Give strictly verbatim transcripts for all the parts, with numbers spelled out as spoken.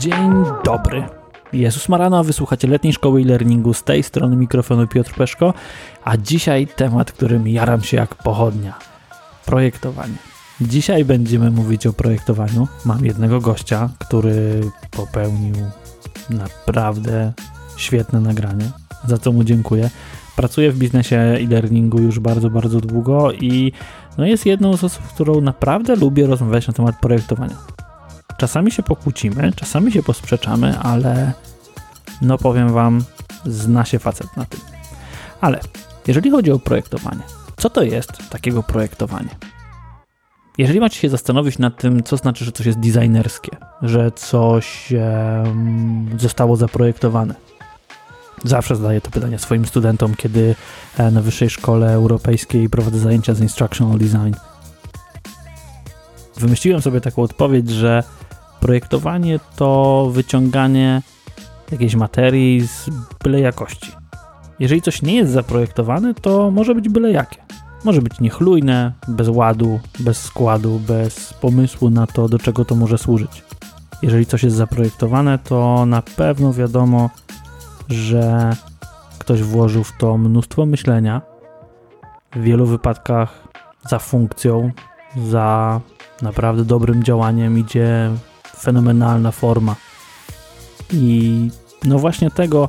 Dzień dobry. Jezus Marano, wysłuchacie Letniej Szkoły e-learningu, z tej strony mikrofonu Piotr Peszko, a dzisiaj temat, którym jaram się jak pochodnia. Projektowanie. Dzisiaj będziemy mówić o projektowaniu. Mam jednego gościa, który popełnił naprawdę świetne nagranie, za co mu dziękuję. Pracuje w biznesie e-learningu już bardzo, bardzo długo i no jest jedną z osób, z którą naprawdę lubię rozmawiać na temat projektowania. Czasami się pokłócimy, czasami się posprzeczamy, ale no powiem wam, zna się facet na tym. Ale jeżeli chodzi o projektowanie, co to jest takiego projektowanie? Jeżeli macie się zastanowić nad tym, co znaczy, że coś jest designerskie, że coś e, zostało zaprojektowane. Zawsze zadaję to pytanie swoim studentom, kiedy na Wyższej Szkole Europejskiej prowadzę zajęcia z Instructional Design. Wymyśliłem sobie taką odpowiedź, że projektowanie to wyciąganie jakiejś materii z byle jakości. Jeżeli coś nie jest zaprojektowane, to może być byle jakie. Może być niechlujne, bez ładu, bez składu, bez pomysłu na to, do czego to może służyć. Jeżeli coś jest zaprojektowane, to na pewno wiadomo, że ktoś włożył w to mnóstwo myślenia, w wielu wypadkach za funkcją, za naprawdę dobrym działaniem idzie fenomenalna forma. I no właśnie tego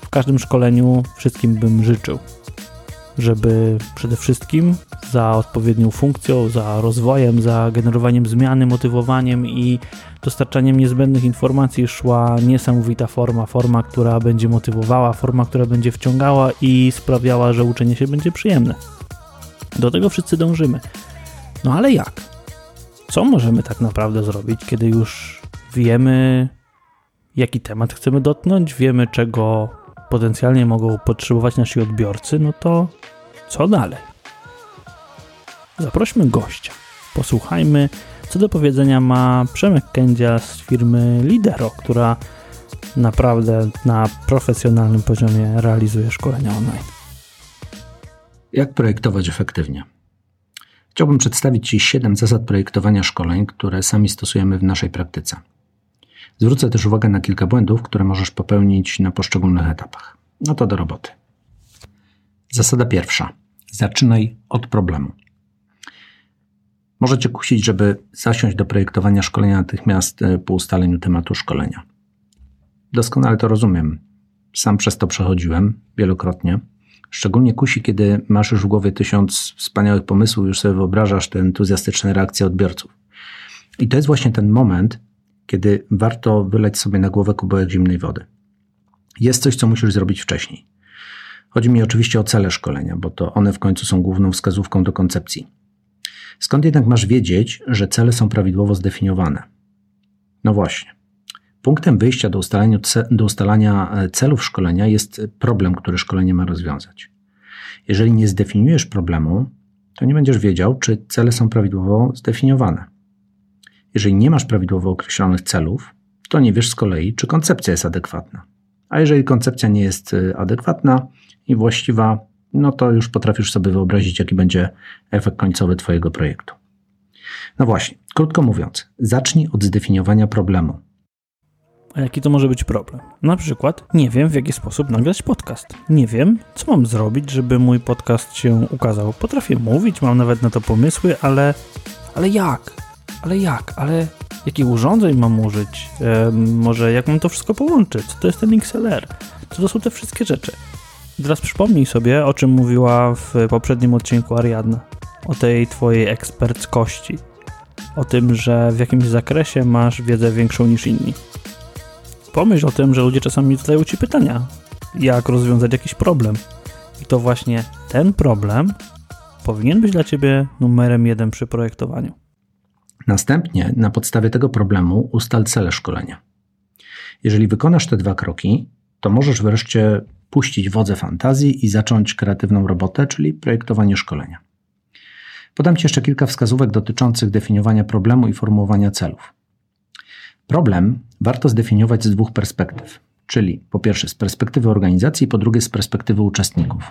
w każdym szkoleniu wszystkim bym życzył, żeby przede wszystkim za odpowiednią funkcją, za rozwojem, za generowaniem zmiany, motywowaniem i dostarczaniem niezbędnych informacji szła niesamowita forma, forma, która będzie motywowała, forma, która będzie wciągała i sprawiała, że uczenie się będzie przyjemne. Do tego wszyscy dążymy. No ale jak? Co możemy tak naprawdę zrobić, kiedy już wiemy, jaki temat chcemy dotknąć, wiemy, czego potencjalnie mogą potrzebować nasi odbiorcy, no to co dalej? Zaprośmy gościa. Posłuchajmy, co do powiedzenia ma Przemek Kędzia z firmy Lidero, która naprawdę na profesjonalnym poziomie realizuje szkolenia online. Jak projektować efektywnie? Chciałbym przedstawić Ci siedem zasad projektowania szkoleń, które sami stosujemy w naszej praktyce. Zwrócę też uwagę na kilka błędów, które możesz popełnić na poszczególnych etapach. No to do roboty. Zasada pierwsza. Zaczynaj od problemu. Możecie kusić, żeby zasiąść do projektowania szkolenia natychmiast po ustaleniu tematu szkolenia. Doskonale to rozumiem. Sam przez to przechodziłem wielokrotnie. Szczególnie kusi, kiedy masz już w głowie tysiąc wspaniałych pomysłów, już sobie wyobrażasz te entuzjastyczne reakcje odbiorców. I to jest właśnie ten moment, kiedy warto wylać sobie na głowę kubełek zimnej wody. Jest coś, co musisz zrobić wcześniej. Chodzi mi oczywiście o cele szkolenia, bo to one w końcu są główną wskazówką do koncepcji. Skąd jednak masz wiedzieć, że cele są prawidłowo zdefiniowane? No właśnie. Punktem wyjścia do ustalenia, do ustalania celów szkolenia jest problem, który szkolenie ma rozwiązać. Jeżeli nie zdefiniujesz problemu, to nie będziesz wiedział, czy cele są prawidłowo zdefiniowane. Jeżeli nie masz prawidłowo określonych celów, to nie wiesz z kolei, czy koncepcja jest adekwatna. A jeżeli koncepcja nie jest adekwatna i właściwa, no to już potrafisz sobie wyobrazić, jaki będzie efekt końcowy Twojego projektu. No właśnie, krótko mówiąc, zacznij od zdefiniowania problemu. A jaki to może być problem? Na przykład nie wiem, w jaki sposób nagrać podcast. Nie wiem, co mam zrobić, żeby mój podcast się ukazał. Potrafię mówić, mam nawet na to pomysły, ale, ale jak? Ale jak? Ale jakich urządzeń mam użyć? E, może jak mam to wszystko połączyć? Co to jest ten X L R? Co to są te wszystkie rzeczy? I teraz przypomnij sobie, o czym mówiła w poprzednim odcinku Ariadna. O tej twojej eksperckości. O tym, że w jakimś zakresie masz wiedzę większą niż inni. Pomyśl o tym, że ludzie czasami zadają ci pytania, jak rozwiązać jakiś problem. I to właśnie ten problem powinien być dla ciebie numerem jeden przy projektowaniu. Następnie na podstawie tego problemu ustal cele szkolenia. Jeżeli wykonasz te dwa kroki, to możesz wreszcie puścić wodze fantazji i zacząć kreatywną robotę, czyli projektowanie szkolenia. Podam Ci jeszcze kilka wskazówek dotyczących definiowania problemu i formułowania celów. Problem warto zdefiniować z dwóch perspektyw, czyli po pierwsze z perspektywy organizacji, po drugie z perspektywy uczestników.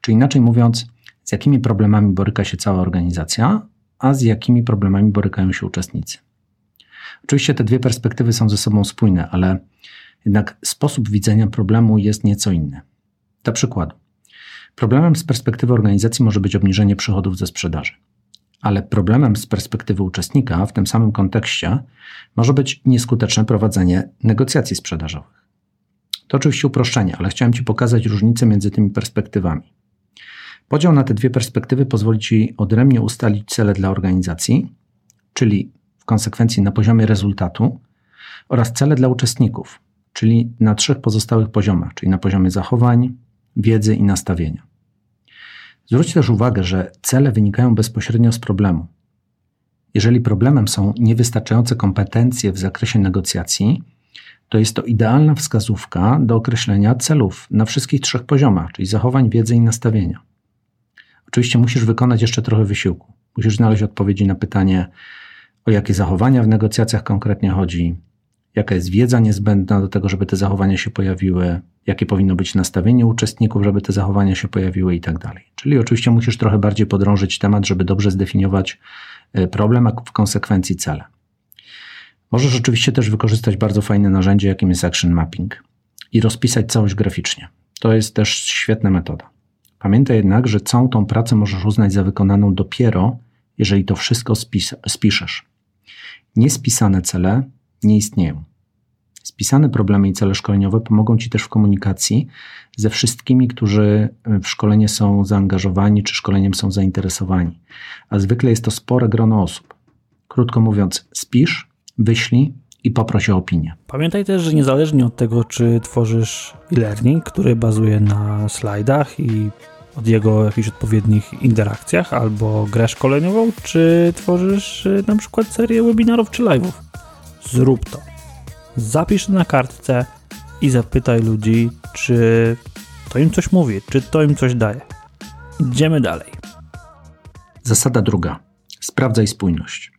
Czy inaczej mówiąc, z jakimi problemami boryka się cała organizacja, a z jakimi problemami borykają się uczestnicy. Oczywiście te dwie perspektywy są ze sobą spójne, ale jednak sposób widzenia problemu jest nieco inny. Dla przykładu, problemem z perspektywy organizacji może być obniżenie przychodów ze sprzedaży, ale problemem z perspektywy uczestnika w tym samym kontekście może być nieskuteczne prowadzenie negocjacji sprzedażowych. To oczywiście uproszczenie, ale chciałem Ci pokazać różnicę między tymi perspektywami. Podział na te dwie perspektywy pozwoli Ci odrębnie ustalić cele dla organizacji, czyli w konsekwencji na poziomie rezultatu, oraz cele dla uczestników, czyli na trzech pozostałych poziomach, czyli na poziomie zachowań, wiedzy i nastawienia. Zwróć też uwagę, że cele wynikają bezpośrednio z problemu. Jeżeli problemem są niewystarczające kompetencje w zakresie negocjacji, to jest to idealna wskazówka do określenia celów na wszystkich trzech poziomach, czyli zachowań, wiedzy i nastawienia. Oczywiście musisz wykonać jeszcze trochę wysiłku. Musisz znaleźć odpowiedzi na pytanie, o jakie zachowania w negocjacjach konkretnie chodzi, jaka jest wiedza niezbędna do tego, żeby te zachowania się pojawiły, jakie powinno być nastawienie uczestników, żeby te zachowania się pojawiły i tak dalej. Czyli oczywiście musisz trochę bardziej podrążyć temat, żeby dobrze zdefiniować problem, a w konsekwencji cele. Możesz oczywiście też wykorzystać bardzo fajne narzędzie, jakim jest action mapping i rozpisać całość graficznie. To jest też świetna metoda. Pamiętaj jednak, że całą tą pracę możesz uznać za wykonaną dopiero, jeżeli to wszystko spis- spiszesz. Niespisane cele nie istnieją. Spisane problemy i cele szkoleniowe pomogą Ci też w komunikacji ze wszystkimi, którzy w szkolenie są zaangażowani czy szkoleniem są zainteresowani. A zwykle jest to spore grono osób. Krótko mówiąc, spisz, wyślij i poproś o opinię. Pamiętaj też, że niezależnie od tego, czy tworzysz e-learning, który bazuje na slajdach i od jego jakichś odpowiednich interakcjach, albo grę szkoleniową, czy tworzysz na przykład serię webinarów czy live'ów, zrób to. Zapisz na kartce i zapytaj ludzi, czy to im coś mówi, czy to im coś daje. Idziemy dalej. Zasada druga. Sprawdzaj spójność.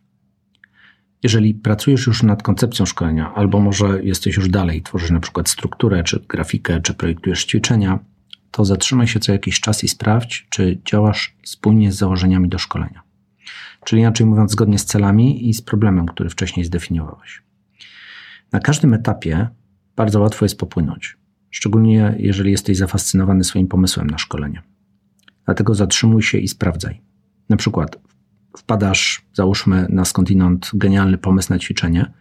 Jeżeli pracujesz już nad koncepcją szkolenia, albo może jesteś już dalej, tworzysz na przykład strukturę, czy grafikę, czy projektujesz ćwiczenia, to zatrzymaj się co jakiś czas i sprawdź, czy działasz spójnie z założeniami do szkolenia. Czyli inaczej mówiąc, zgodnie z celami i z problemem, który wcześniej zdefiniowałeś. Na każdym etapie bardzo łatwo jest popłynąć, szczególnie jeżeli jesteś zafascynowany swoim pomysłem na szkolenie. Dlatego zatrzymuj się i sprawdzaj. Na przykład wpadasz, załóżmy, na skądinąd genialny pomysł na ćwiczenie,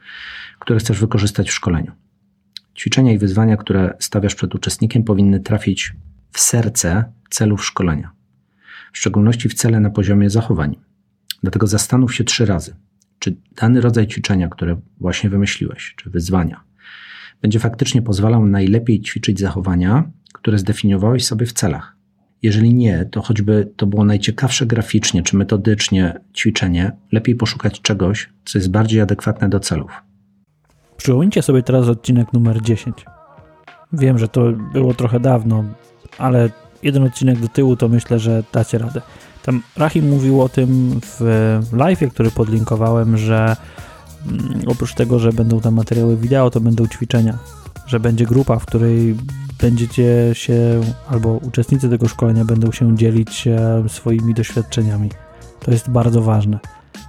które chcesz wykorzystać w szkoleniu. Ćwiczenia i wyzwania, które stawiasz przed uczestnikiem, powinny trafić w serce celów szkolenia, w szczególności w cele na poziomie zachowań. Dlatego zastanów się trzy razy, czy dany rodzaj ćwiczenia, które właśnie wymyśliłeś, czy wyzwania, będzie faktycznie pozwalał najlepiej ćwiczyć zachowania, które zdefiniowałeś sobie w celach. Jeżeli nie, to choćby to było najciekawsze graficznie czy metodycznie ćwiczenie, lepiej poszukać czegoś, co jest bardziej adekwatne do celów. Przypomnijcie sobie teraz odcinek numer dziesięć. Wiem, że to było trochę dawno, ale jeden odcinek do tyłu to myślę, że dacie radę. Tam Rahim mówił o tym w live'ie, który podlinkowałem, że oprócz tego, że będą tam materiały wideo, to będą ćwiczenia, że będzie grupa, w której będziecie się, albo uczestnicy tego szkolenia będą się dzielić swoimi doświadczeniami. To jest bardzo ważne.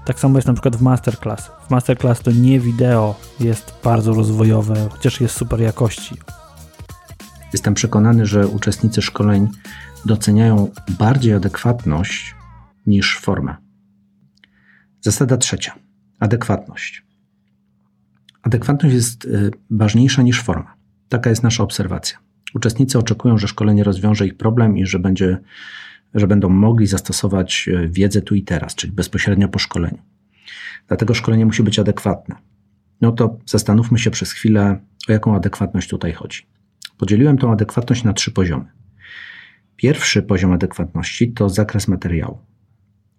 Tak samo jest na przykład w Masterclass. W Masterclass to nie wideo jest bardzo rozwojowe, chociaż jest super jakości. Jestem przekonany, że uczestnicy szkoleń doceniają bardziej adekwatność niż formę. Zasada trzecia. Adekwatność. Adekwatność jest ważniejsza niż forma. Taka jest nasza obserwacja. Uczestnicy oczekują, że szkolenie rozwiąże ich problem i że, będzie, że będą mogli zastosować wiedzę tu i teraz, czyli bezpośrednio po szkoleniu. Dlatego szkolenie musi być adekwatne. No to zastanówmy się przez chwilę, o jaką adekwatność tutaj chodzi. Podzieliłem tą adekwatność na trzy poziomy. Pierwszy poziom adekwatności to zakres materiału.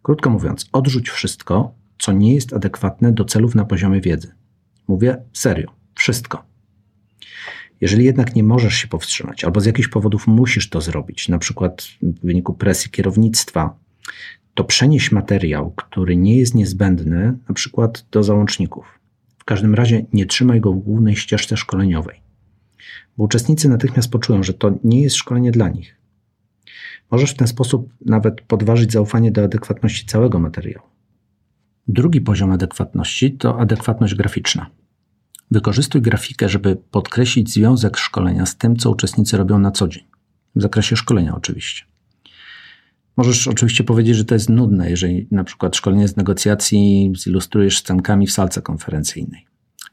Krótko mówiąc, odrzuć wszystko, co nie jest adekwatne do celów na poziomie wiedzy. Mówię serio, wszystko. Jeżeli jednak nie możesz się powstrzymać, albo z jakichś powodów musisz to zrobić, na przykład w wyniku presji kierownictwa, to przenieś materiał, który nie jest niezbędny, na przykład do załączników. W każdym razie nie trzymaj go w głównej ścieżce szkoleniowej, bo uczestnicy natychmiast poczują, że to nie jest szkolenie dla nich. Możesz w ten sposób nawet podważyć zaufanie do adekwatności całego materiału. Drugi poziom adekwatności to adekwatność graficzna. Wykorzystuj grafikę, żeby podkreślić związek szkolenia z tym, co uczestnicy robią na co dzień. W zakresie szkolenia oczywiście. Możesz oczywiście powiedzieć, że to jest nudne, jeżeli na przykład szkolenie z negocjacji zilustrujesz scenkami w salce konferencyjnej.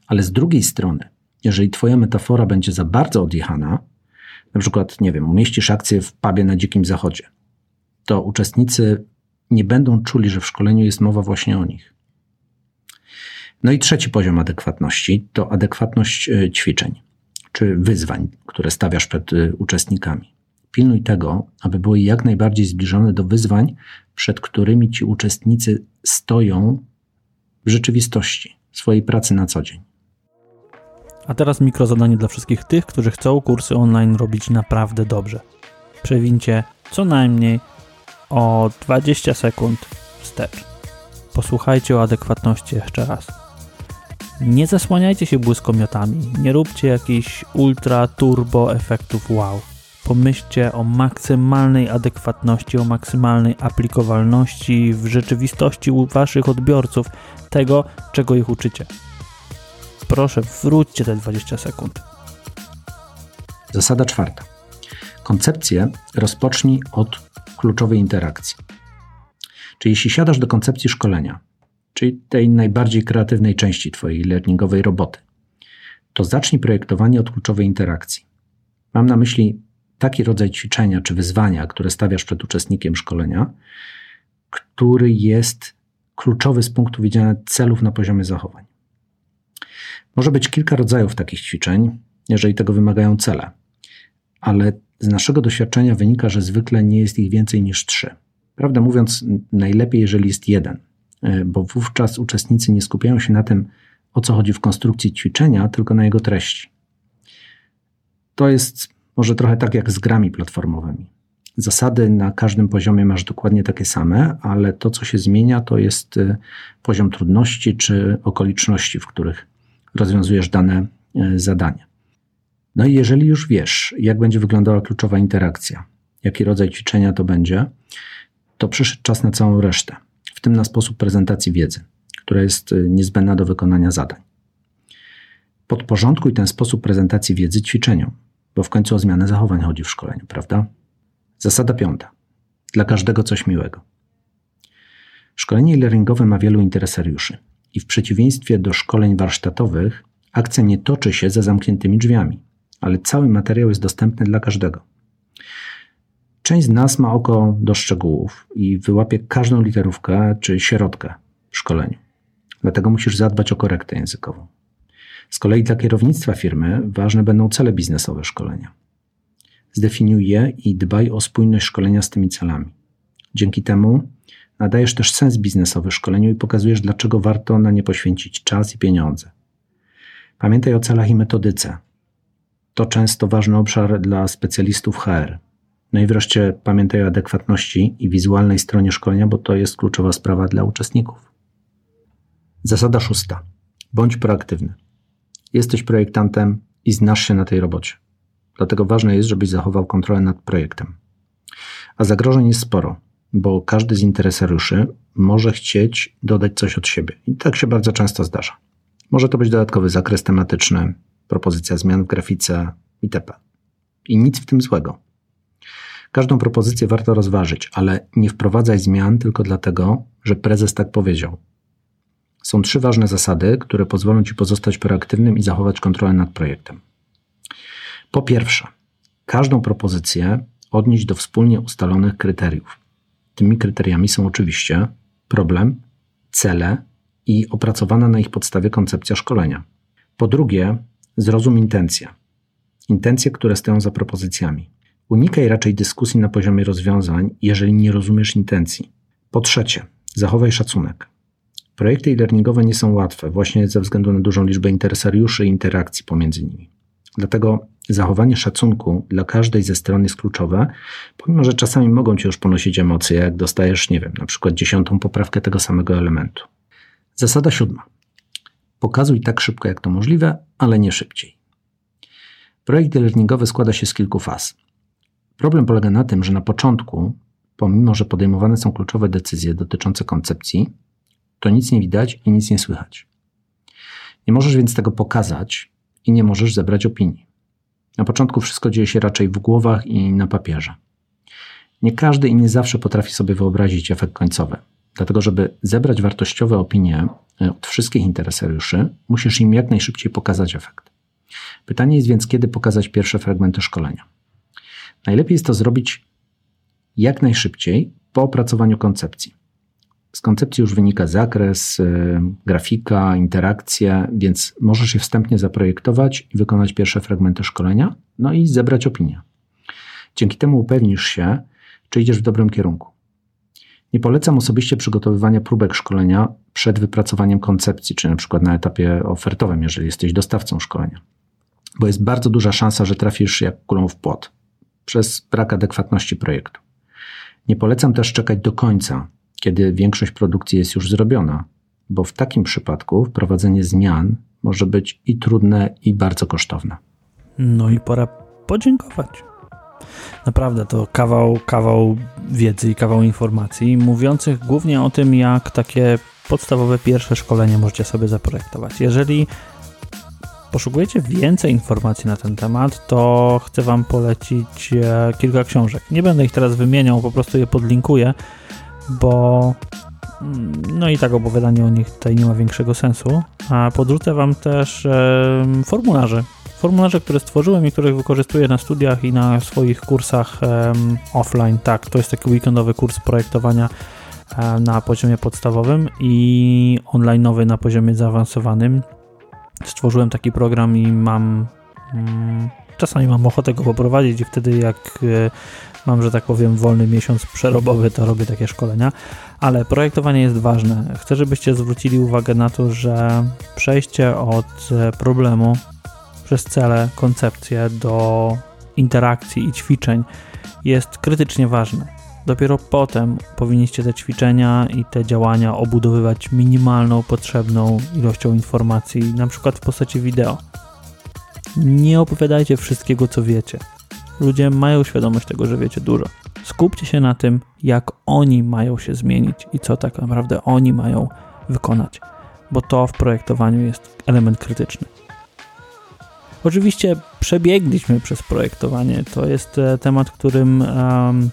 Ale z drugiej strony, jeżeli twoja metafora będzie za bardzo odjechana, na przykład, nie wiem, umieścisz akcję w pubie na Dzikim Zachodzie, to uczestnicy nie będą czuli, że w szkoleniu jest mowa właśnie o nich. No i trzeci poziom adekwatności to adekwatność ćwiczeń, czy wyzwań, które stawiasz przed uczestnikami. Pilnuj tego, aby były jak najbardziej zbliżone do wyzwań, przed którymi ci uczestnicy stoją w rzeczywistości, swojej pracy na co dzień. A teraz mikrozadanie dla wszystkich tych, którzy chcą kursy online robić naprawdę dobrze. Przewincie co najmniej o dwadzieścia sekund wstecz. Posłuchajcie o adekwatności jeszcze raz. Nie zasłaniajcie się błyskomiotami, nie róbcie jakichś ultra, turbo efektów wow. Pomyślcie o maksymalnej adekwatności, o maksymalnej aplikowalności w rzeczywistości u waszych odbiorców tego, czego ich uczycie. Proszę, wróćcie te dwadzieścia sekund. Zasada czwarta. Koncepcję rozpocznij od kluczowej interakcji. Czyli jeśli siadasz do koncepcji szkolenia, czyli tej najbardziej kreatywnej części twojej learningowej roboty, to zacznij projektowanie od kluczowej interakcji. Mam na myśli taki rodzaj ćwiczenia czy wyzwania, które stawiasz przed uczestnikiem szkolenia, który jest kluczowy z punktu widzenia celów na poziomie zachowań. Może być kilka rodzajów takich ćwiczeń, jeżeli tego wymagają cele, ale z naszego doświadczenia wynika, że zwykle nie jest ich więcej niż trzy. Prawdę mówiąc, najlepiej, jeżeli jest jeden, bo wówczas uczestnicy nie skupiają się na tym, o co chodzi w konstrukcji ćwiczenia, tylko na jego treści. To jest może trochę tak jak z grami platformowymi. Zasady na każdym poziomie masz dokładnie takie same, ale to, co się zmienia, to jest poziom trudności czy okoliczności, w których rozwiązujesz dane zadanie. No i jeżeli już wiesz, jak będzie wyglądała kluczowa interakcja, jaki rodzaj ćwiczenia to będzie, to przyszedł czas na całą resztę, w tym na sposób prezentacji wiedzy, która jest niezbędna do wykonania zadań. Podporządkuj ten sposób prezentacji wiedzy ćwiczeniom, bo w końcu o zmianę zachowań chodzi w szkoleniu, prawda? Zasada piąta. Dla każdego coś miłego. Szkolenie e-learningowe ma wielu interesariuszy i w przeciwieństwie do szkoleń warsztatowych akcja nie toczy się za zamkniętymi drzwiami, ale cały materiał jest dostępny dla każdego. Część z nas ma oko do szczegółów i wyłapie każdą literówkę czy sierotkę w szkoleniu. Dlatego musisz zadbać o korektę językową. Z kolei dla kierownictwa firmy ważne będą cele biznesowe szkolenia. Zdefiniuj je i dbaj o spójność szkolenia z tymi celami. Dzięki temu nadajesz też sens biznesowy szkoleniu i pokazujesz, dlaczego warto na nie poświęcić czas i pieniądze. Pamiętaj o celach i metodyce. To często ważny obszar dla specjalistów H R. No i wreszcie pamiętaj o adekwatności i wizualnej stronie szkolenia, bo to jest kluczowa sprawa dla uczestników. Zasada szósta. Bądź proaktywny. Jesteś projektantem i znasz się na tej robocie. Dlatego ważne jest, żebyś zachował kontrolę nad projektem. A zagrożeń jest sporo, bo każdy z interesariuszy może chcieć dodać coś od siebie. I tak się bardzo często zdarza. Może to być dodatkowy zakres tematyczny, propozycja zmian w grafice itp. I nic w tym złego. Każdą propozycję warto rozważyć, ale nie wprowadzaj zmian tylko dlatego, że prezes tak powiedział. Są trzy ważne zasady, które pozwolą ci pozostać proaktywnym i zachować kontrolę nad projektem. Po pierwsze, każdą propozycję odnieść do wspólnie ustalonych kryteriów. Tymi kryteriami są oczywiście problem, cele i opracowana na ich podstawie koncepcja szkolenia. Po drugie, zrozum intencje. Intencje, które stoją za propozycjami. Unikaj raczej dyskusji na poziomie rozwiązań, jeżeli nie rozumiesz intencji. Po trzecie, zachowaj szacunek. Projekty e-learningowe nie są łatwe, właśnie ze względu na dużą liczbę interesariuszy i interakcji pomiędzy nimi. Dlatego zachowanie szacunku dla każdej ze stron jest kluczowe, pomimo że czasami mogą cię już ponosić emocje, jak dostajesz, nie wiem, na przykład dziesiątą poprawkę tego samego elementu. Zasada siódma. Pokazuj tak szybko, jak to możliwe, ale nie szybciej. Projekt e-learningowy składa się z kilku faz. Problem polega na tym, że na początku, pomimo że podejmowane są kluczowe decyzje dotyczące koncepcji, to nic nie widać i nic nie słychać. Nie możesz więc tego pokazać i nie możesz zebrać opinii. Na początku wszystko dzieje się raczej w głowach i na papierze. Nie każdy i nie zawsze potrafi sobie wyobrazić efekt końcowy. Dlatego, żeby zebrać wartościowe opinie od wszystkich interesariuszy, musisz im jak najszybciej pokazać efekt. Pytanie jest więc, kiedy pokazać pierwsze fragmenty szkolenia. Najlepiej jest to zrobić jak najszybciej po opracowaniu koncepcji. Z koncepcji już wynika zakres, yy, grafika, interakcje, więc możesz je wstępnie zaprojektować i wykonać pierwsze fragmenty szkolenia, no i zebrać opinię. Dzięki temu upewnisz się, czy idziesz w dobrym kierunku. Nie polecam osobiście przygotowywania próbek szkolenia przed wypracowaniem koncepcji, czy na przykład na etapie ofertowym, jeżeli jesteś dostawcą szkolenia, bo jest bardzo duża szansa, że trafisz jak kulą w płot przez brak adekwatności projektu. Nie polecam też czekać do końca, kiedy większość produkcji jest już zrobiona, bo w takim przypadku wprowadzenie zmian może być i trudne, i bardzo kosztowne. No i pora podziękować. Naprawdę to kawał, kawał wiedzy i kawał informacji mówiących głównie o tym, jak takie podstawowe pierwsze szkolenie możecie sobie zaprojektować. Jeżeli poszukujecie więcej informacji na ten temat, to chcę Wam polecić kilka książek. Nie będę ich teraz wymieniał, po prostu je podlinkuję, bo no i tak opowiadanie o nich tutaj nie ma większego sensu. A podrzucę Wam też e, formularze. Formularze, które stworzyłem i których wykorzystuję na studiach i na swoich kursach um, offline. Tak, to jest taki weekendowy kurs projektowania um, na poziomie podstawowym i online'owy na poziomie zaawansowanym. Stworzyłem taki program i mam... Um, czasami mam ochotę go poprowadzić i wtedy jak y, mam, że tak powiem, wolny miesiąc przerobowy, to robię takie szkolenia. Ale projektowanie jest ważne. Chcę, żebyście zwrócili uwagę na to, że przejście od problemu przez cele, koncepcje do interakcji i ćwiczeń jest krytycznie ważne. Dopiero potem powinniście te ćwiczenia i te działania obudowywać minimalną, potrzebną ilością informacji, na przykład w postaci wideo. Nie opowiadajcie wszystkiego, co wiecie. Ludzie mają świadomość tego, że wiecie dużo. Skupcie się na tym, jak oni mają się zmienić i co tak naprawdę oni mają wykonać, bo to w projektowaniu jest element krytyczny. Oczywiście przebiegliśmy przez projektowanie. To jest temat, którym um,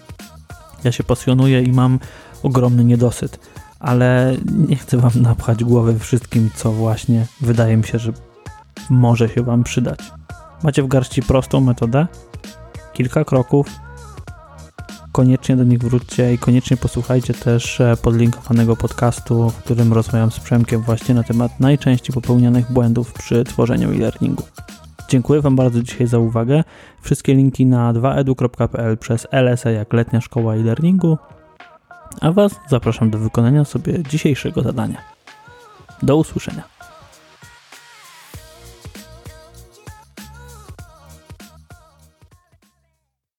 ja się pasjonuję i mam ogromny niedosyt, ale nie chcę Wam napchać głowy wszystkim, co właśnie wydaje mi się, że może się Wam przydać. Macie w garści prostą metodę, kilka kroków, koniecznie do nich wróćcie i koniecznie posłuchajcie też podlinkowanego podcastu, w którym rozmawiam z Przemkiem właśnie na temat najczęściej popełnianych błędów przy tworzeniu e-learningu. Dziękuję Wam bardzo dzisiaj za uwagę. Wszystkie linki na dwa edu kropka pe el przez el es a jak Letnia Szkoła e-Learningu. A Was zapraszam do wykonania sobie dzisiejszego zadania. Do usłyszenia.